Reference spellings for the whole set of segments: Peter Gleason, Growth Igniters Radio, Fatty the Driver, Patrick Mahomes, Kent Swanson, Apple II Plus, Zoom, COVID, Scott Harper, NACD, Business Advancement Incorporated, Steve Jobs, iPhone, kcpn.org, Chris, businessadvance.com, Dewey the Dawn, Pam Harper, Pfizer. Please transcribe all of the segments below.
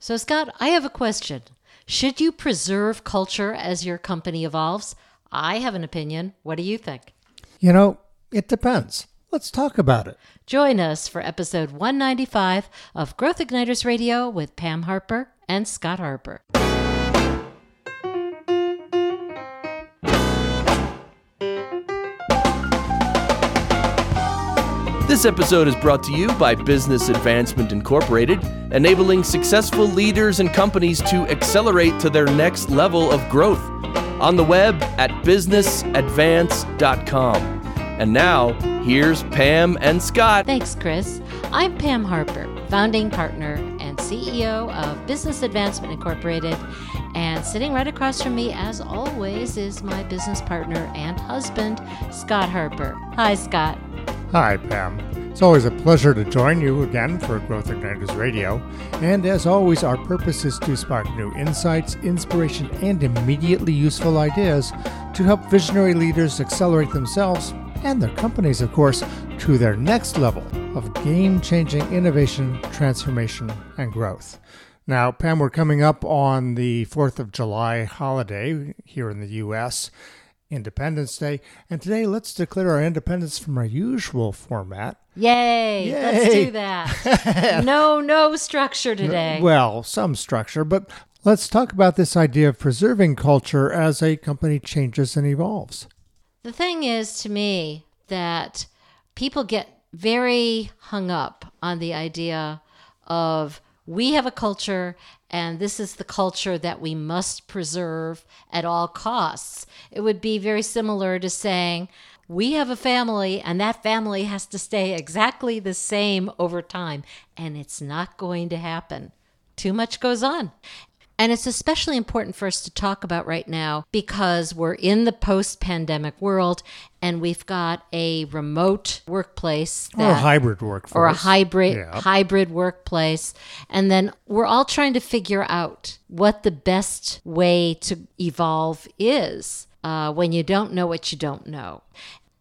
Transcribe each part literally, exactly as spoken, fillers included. So Scott, I have a question. Should you preserve culture as your company evolves? I have an opinion. What do you think? You know, it depends. Let's talk about it. Join us for episode one ninety-five of Growth Igniters Radio with Pam Harper and Scott Harper. This episode is brought to you by Business Advancement Incorporated, enabling successful leaders and companies to accelerate to their next level of growth. On the web at business advance dot com. And now, here's Pam and Scott. Thanks, Chris. I'm Pam Harper, founding partner and C E O of Business Advancement Incorporated. And sitting right across from me, as always, is my business partner and husband, Scott Harper. Hi, Scott. Hi, Pam. It's always a pleasure to join you again for Growth Igniters Radio. And as always, our purpose is to spark new insights, inspiration, and immediately useful ideas to help visionary leaders accelerate themselves and their companies, of course, to their next level of game-changing innovation, transformation, and growth. Now, Pam, we're coming up on the fourth of July holiday here in the U S, Independence Day, and today let's declare our independence from our usual format. Yay! Yay. Let's do that. no, no structure today. Well, some structure, but let's talk about this idea of preserving culture as a company changes and evolves. The thing is, to me, that people get very hung up on the idea of we have a culture and this is the culture that we must preserve at all costs. It would be very similar to saying we have a family and that family has to stay exactly the same over time, and it's not going to happen. Too much goes on. And it's especially important for us to talk about right now because we're in the post-pandemic world and we've got a remote workplace. That, or a hybrid workplace. Or a hybrid, yeah. hybrid workplace. And then we're all trying to figure out what the best way to evolve is uh, when you don't know what you don't know.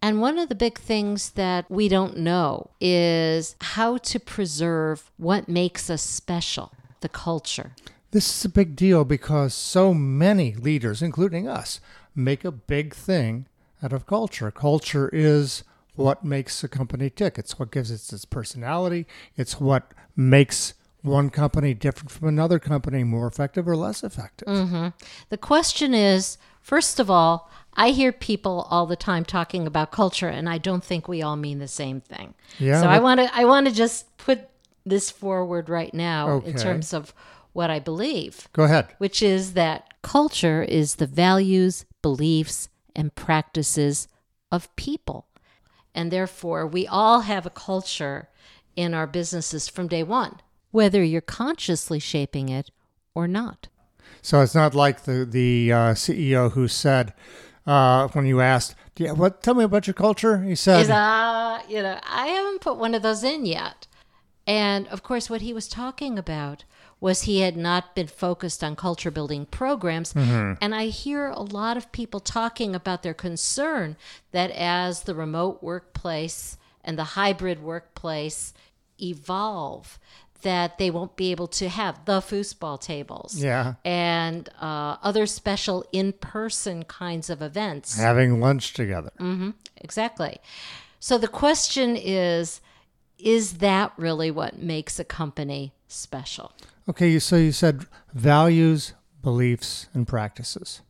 And one of the big things that we don't know is how to preserve what makes us special, the culture. This is a big deal because so many leaders, including us, make a big thing out of culture. Culture is what makes a company tick. It's what gives it its personality. It's what makes one company different from another company, more effective or less effective. Mm-hmm. The question is, first of all, I hear people all the time talking about culture, and I don't think we all mean the same thing. Yeah, so I want to I want to just put this forward right now okay. in terms of what I believe. Go ahead. Which is that culture is the values, beliefs, and practices of people. And therefore, we all have a culture in our businesses from day one, whether you're consciously shaping it or not. So it's not like the, the uh, C E O who said, uh, when you asked, Do you, what, tell me about your culture, he said, uh, you know, I haven't put one of those in yet. And of course, what he was talking about was he had not been focused on culture building programs. Mm-hmm. And I hear a lot of people talking about their concern that as the remote workplace and the hybrid workplace evolve, that they won't be able to have the foosball tables yeah. and uh, other special in-person kinds of events. Having lunch together. Mm-hmm. Exactly. So the question is, is that really what makes a company special? Okay, so you said values, beliefs, and practices.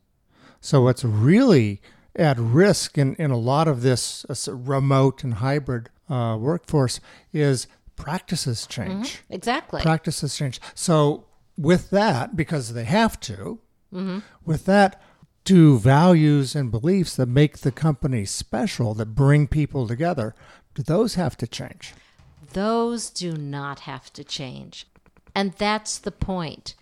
So what's really at risk in, in a lot of this remote and hybrid uh, workforce is practices change. Mm-hmm, exactly. Practices change. So with that, because they have to, mm-hmm. with that, do values and beliefs that make the company special, that bring people together, do those have to change? Those do not have to change. And that's the point.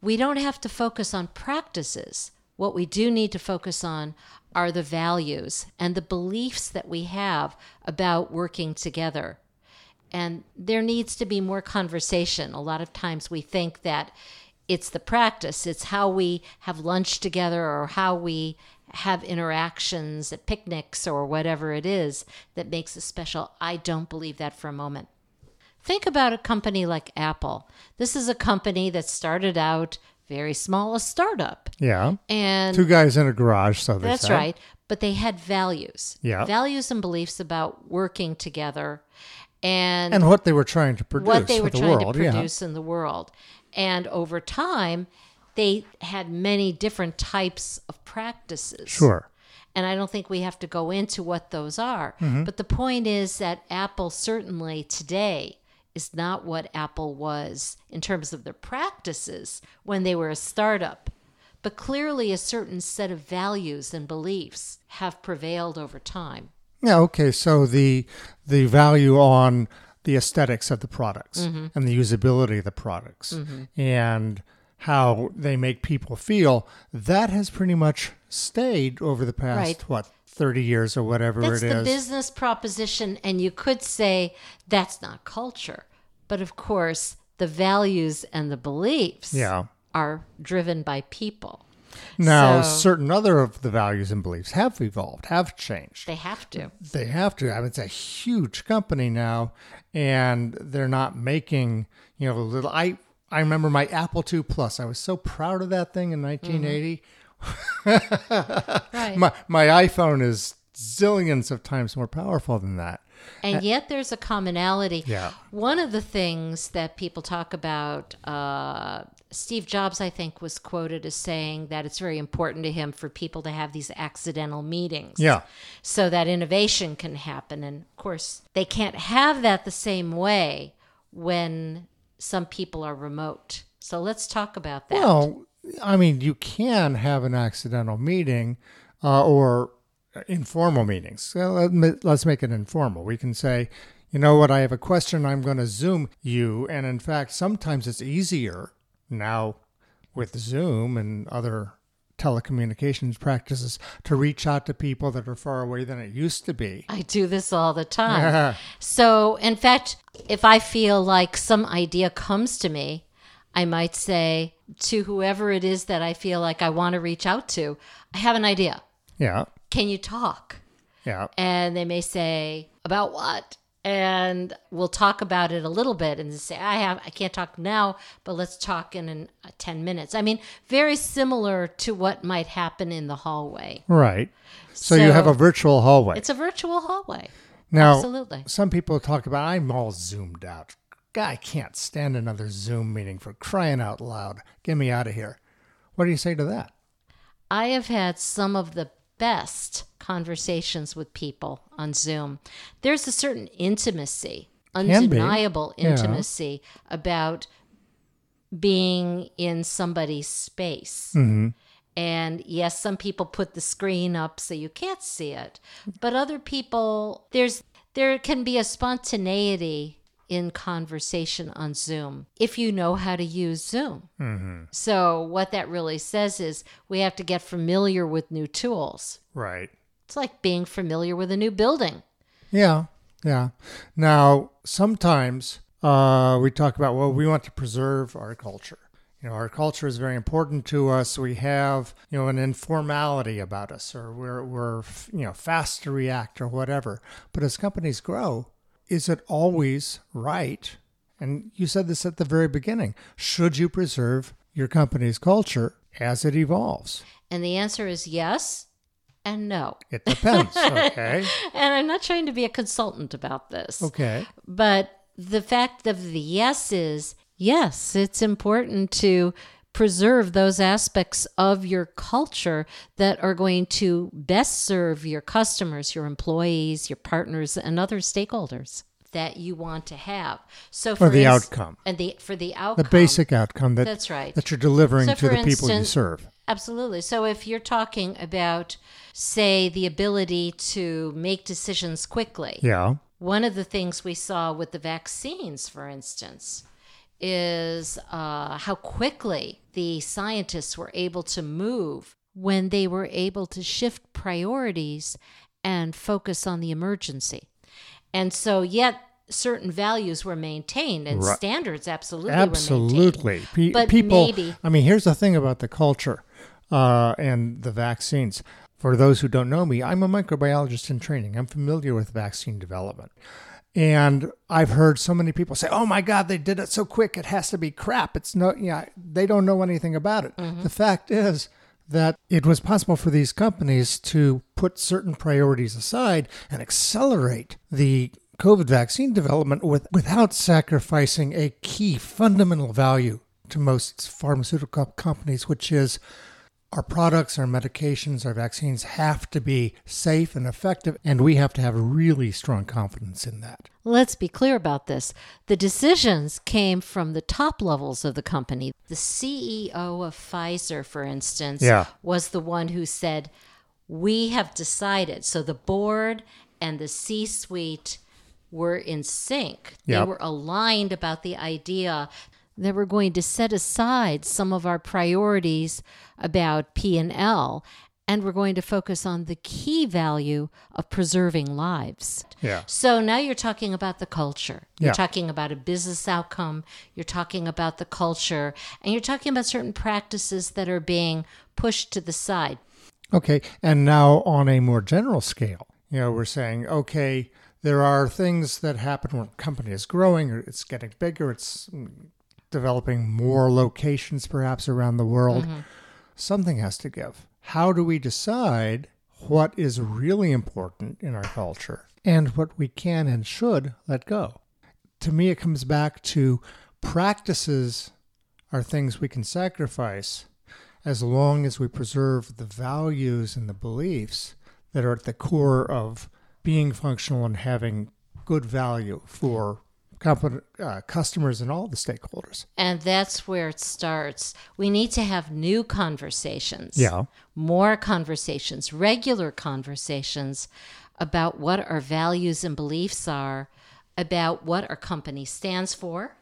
We don't have to focus on practices. What we do need to focus on are the values and the beliefs that we have about working together. And there needs to be more conversation. A lot of times we think that it's the practice. It's how we have lunch together or how we have interactions at picnics or whatever it is that makes us special. I don't believe that for a moment. Think about a company like Apple. This is a company that started out very small, a startup. Yeah. And two guys in a garage, so they That's said. Right. But they had values. Yeah. Values and beliefs about working together and and what they were trying to produce what they were the trying world. to produce yeah. in the world. And over time, they had many different types of practices. Sure. And I don't think we have to go into what those are. Mm-hmm. But the point is that Apple certainly today is not what Apple was in terms of their practices when they were a startup. But clearly a certain set of values and beliefs have prevailed over time. Yeah, okay. So the the value on the aesthetics of the products mm-hmm. and the usability of the products mm-hmm. and how they make people feel, that has pretty much stayed over the past, right. what, thirty years or whatever that's it is. That's the business proposition, and you could say that's not culture. But of course, the values and the beliefs yeah. are driven by people. Now, so, certain other of the values and beliefs have evolved, have changed. They have to. They have to. I mean, it's a huge company now, and they're not making, you know, little... I, I remember my Apple two Plus. I was so proud of that thing in nineteen eighty. Mm-hmm. right. My my iPhone is zillions of times more powerful than that. And, and yet there's a commonality. Yeah. One of the things that people talk about, uh, Steve Jobs, I think, was quoted as saying that it's very important to him for people to have these accidental meetings. Yeah. So that innovation can happen. And, of course, they can't have that the same way when... some people are remote. So let's talk about that. Well, I mean, you can have an accidental meeting uh, or informal meetings. So let's make it informal. We can say, you know what, I have a question. I'm going to Zoom you. And in fact, sometimes it's easier now with Zoom and other telecommunications practices to reach out to people that are far away than it used to be. I do this all the time. Yeah. So, in fact, if I feel like some idea comes to me, I might say to whoever it is that I feel like I want to reach out to, I have an idea. Yeah. Can you talk? Yeah. And they may say, about what? And we'll talk about it a little bit and say, I have, I can't talk now, but let's talk in, in uh, ten minutes. I mean, very similar to what might happen in the hallway. Right. So, so you have a virtual hallway. It's a virtual hallway. Now, absolutely. Some people talk about, I'm all Zoomed out. I can't stand another Zoom meeting for crying out loud. Get me out of here. What do you say to that? I have had some of the best conversations with people on Zoom. There's a certain intimacy, undeniable intimacy yeah. about being in somebody's space. Mm-hmm. And yes, some people put the screen up so you can't see it, but other people, there's there can be a spontaneity in conversation on Zoom if you know how to use Zoom. Mm-hmm. So what that really says is we have to get familiar with new tools. Right. It's like being familiar with a new building. Yeah, yeah. Now, sometimes uh, we talk about, well, we want to preserve our culture. You know, our culture is very important to us. We have, you know, an informality about us, or we're, we're you know, fast to react or whatever. But as companies grow, is it always right? And you said this at the very beginning. Should you preserve your company's culture as it evolves? And the answer is yes and no. It depends, okay? And I'm not trying to be a consultant about this. Okay. But the fact of the yes is, yes, it's important to preserve those aspects of your culture that are going to best serve your customers, your employees, your partners, and other stakeholders that you want to have. So, for, for the ins- outcome, and the for the outcome, the basic outcome that that's right that you're delivering so to the instance, people you serve. Absolutely. So, if you're talking about, say, the ability to make decisions quickly, yeah, one of the things we saw with the vaccines, for instance, is uh, how quickly the scientists were able to move when they were able to shift priorities and focus on the emergency. And so yet certain values were maintained and right. standards absolutely, absolutely were maintained. P- but people, maybe. I mean, here's the thing about the culture uh, and the vaccines. For those who don't know me, I'm a microbiologist in training. I'm familiar with vaccine development. And I've heard so many people say, oh my God, they did it so quick. It has to be crap. It's no, yeah, they don't know anything about it. Mm-hmm. The fact is that it was possible for these companies to put certain priorities aside and accelerate the COVID vaccine development with, without sacrificing a key fundamental value to most pharmaceutical companies, which is our products, our medications, our vaccines have to be safe and effective, and we have to have really strong confidence in that. Let's be clear about this. The decisions came from the top levels of the company. The C E O of Pfizer, for instance, yeah. was the one who said, we have decided. So the board and the C-suite were in sync. Yep. They were aligned about the idea that we're going to set aside some of our priorities about P and L, and we're going to focus on the key value of preserving lives. Yeah. So now you're talking about the culture. You're yeah. talking about a business outcome. You're talking about the culture. And you're talking about certain practices that are being pushed to the side. Okay. And now on a more general scale, you know, we're saying, okay, there are things that happen when a company is growing, or it's getting bigger, it's developing more locations perhaps around the world. Mm-hmm. Something has to give. How do we decide what is really important in our culture and what we can and should let go? To me, it comes back to practices are things we can sacrifice as long as we preserve the values and the beliefs that are at the core of being functional and having good value for Comp- uh, customers and all the stakeholders. And that's where it starts. We need to have new conversations. Yeah. More conversations, regular conversations about what our values and beliefs are, about what our company stands for,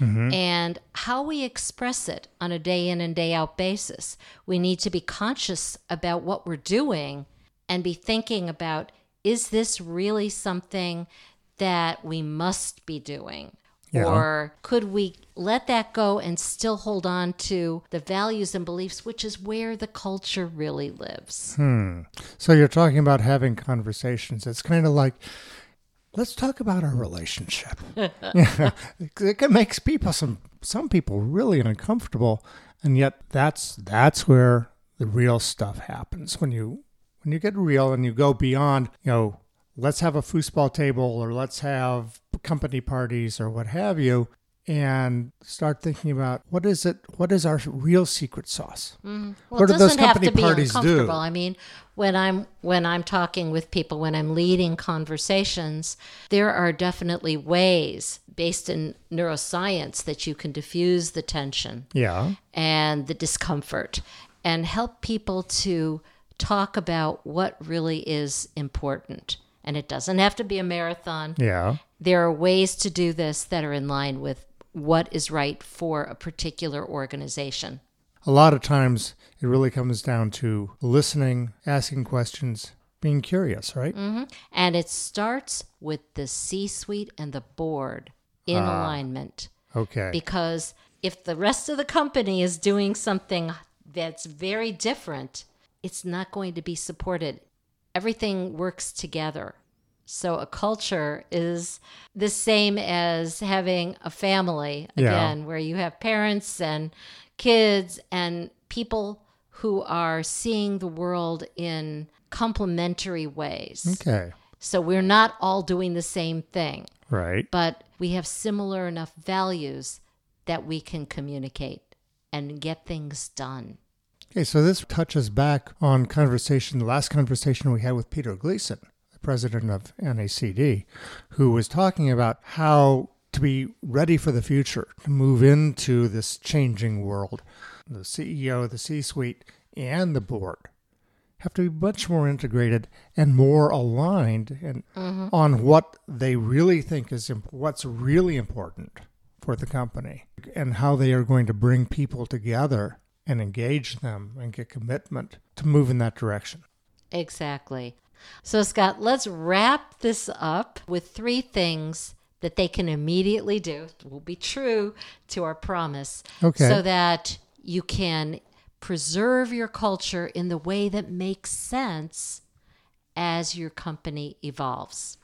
mm-hmm. and how we express it on a day in and day out basis. We need to be conscious about what we're doing and be thinking about, is this really something that we must be doing? Yeah. Or could we let that go and still hold on to the values and beliefs, which is where the culture really lives? Hmm. So you're talking about having conversations. It's kind of like, let's talk about our relationship. Yeah. It can make people, some some people really uncomfortable, and yet that's that's where the real stuff happens. When you when you get real and you go beyond, you know, let's have a foosball table, or let's have company parties, or what have you, and start thinking about what is it? What is our real secret sauce? Mm-hmm. Well, what do those company parties do? I mean, when I'm when I'm talking with people, when I'm leading conversations, there are definitely ways based in neuroscience that you can diffuse the tension, yeah, and the discomfort, and help people to talk about what really is important. And it doesn't have to be a marathon. Yeah. There are ways to do this that are in line with what is right for a particular organization. A lot of times it really comes down to listening, asking questions, being curious, right? Mm-hmm. And it starts with the C-suite and the board in ah, alignment. Okay. Because if the rest of the company is doing something that's very different, it's not going to be supported. Everything works together. So a culture is the same as having a family, again, yeah. where you have parents and kids and people who are seeing the world in complementary ways. Okay. So we're not all doing the same thing. Right. But we have similar enough values that we can communicate and get things done. Okay, so this touches back on conversation, the last conversation we had with Peter Gleason, the president of N A C D, who was talking about how to be ready for the future, to move into this changing world. The C E O, the C-suite, and the board have to be much more integrated and more aligned and mm-hmm. on what they really think is imp- what's really important for the company and how they are going to bring people together and engage them and get commitment to move in that direction. Exactly. So, Scott, let's wrap this up with three things that they can immediately do, will be true to our promise, okay, so that you can preserve your culture in the way that makes sense as your company evolves.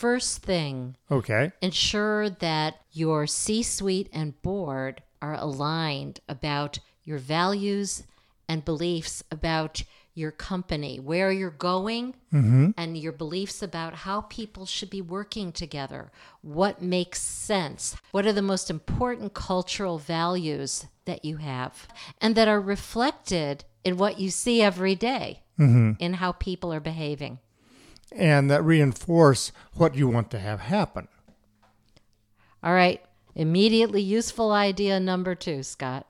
first thing. Okay. Ensure that your C-suite and board are aligned about your values and beliefs about your company, where you're going, mm-hmm. and your beliefs about how people should be working together, what makes sense, what are the most important cultural values that you have, and that are reflected in what you see every day mm-hmm. in how people are behaving. And that reinforce what you want to have happen. All right. Immediately useful idea number two, Scott.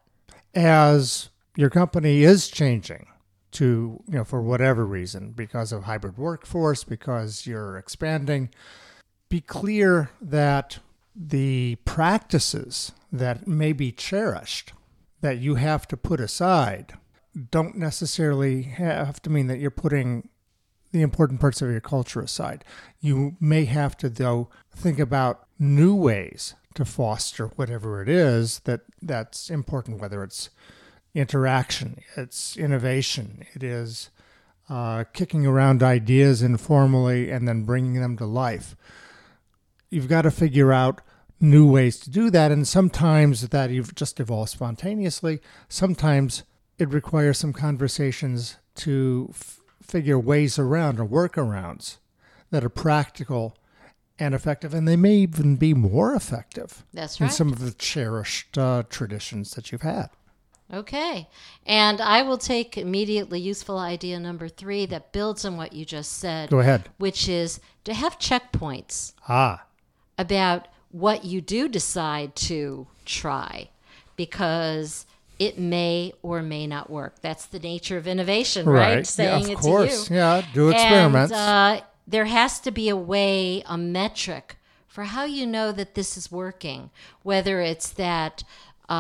As your company is changing, to, you know, for whatever reason, because of hybrid workforce, because you're expanding, be clear that the practices that may be cherished that you have to put aside don't necessarily have to mean that you're putting the important parts of your culture aside. You may have to, though, think about new ways to foster whatever it is that that's important, whether it's interaction, it's innovation, it is uh, kicking around ideas informally and then bringing them to life. You've got to figure out new ways to do that, and sometimes that you've just evolved spontaneously. Sometimes it requires some conversations to f- figure ways around or workarounds that are practical and effective, and they may even be more effective That's right. than some of the cherished uh, traditions that you've had. Okay. And I will take immediately useful idea number three that builds on what you just said. Go ahead. Which is to have checkpoints ah. about what you do decide to try, because it may or may not work. That's the nature of innovation, right? right? Saying yeah, of it course. to you. Yeah, do experiments. And, uh, there has to be a way, a metric for how you know that this is working, whether it's that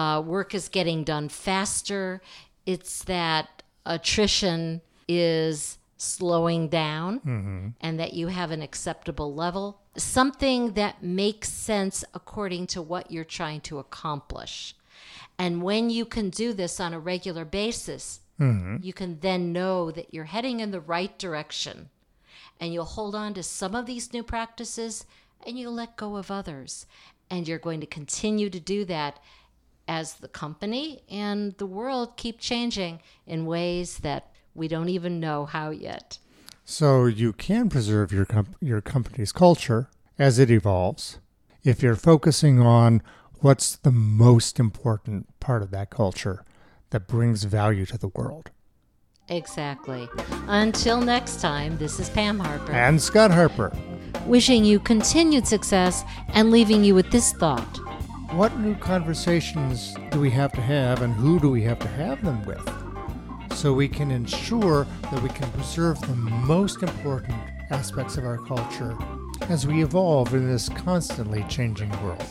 Uh, work is getting done faster. It's that attrition is slowing down mm-hmm. and that you have an acceptable level. Something that makes sense according to what you're trying to accomplish. And when you can do this on a regular basis, mm-hmm. you can then know that you're heading in the right direction. And you'll hold on to some of these new practices and you'll let go of others. And you're going to continue to do that as the company and the world keep changing in ways that we don't even know how yet. So you can preserve your com- your company's culture as it evolves if you're focusing on what's the most important part of that culture that brings value to the world. Exactly. Until next time, this is Pam Harper. And Scott Harper. Wishing you continued success and leaving you with this thought. What new conversations do we have to have, and who do we have to have them with, so we can ensure that we can preserve the most important aspects of our culture as we evolve in this constantly changing world?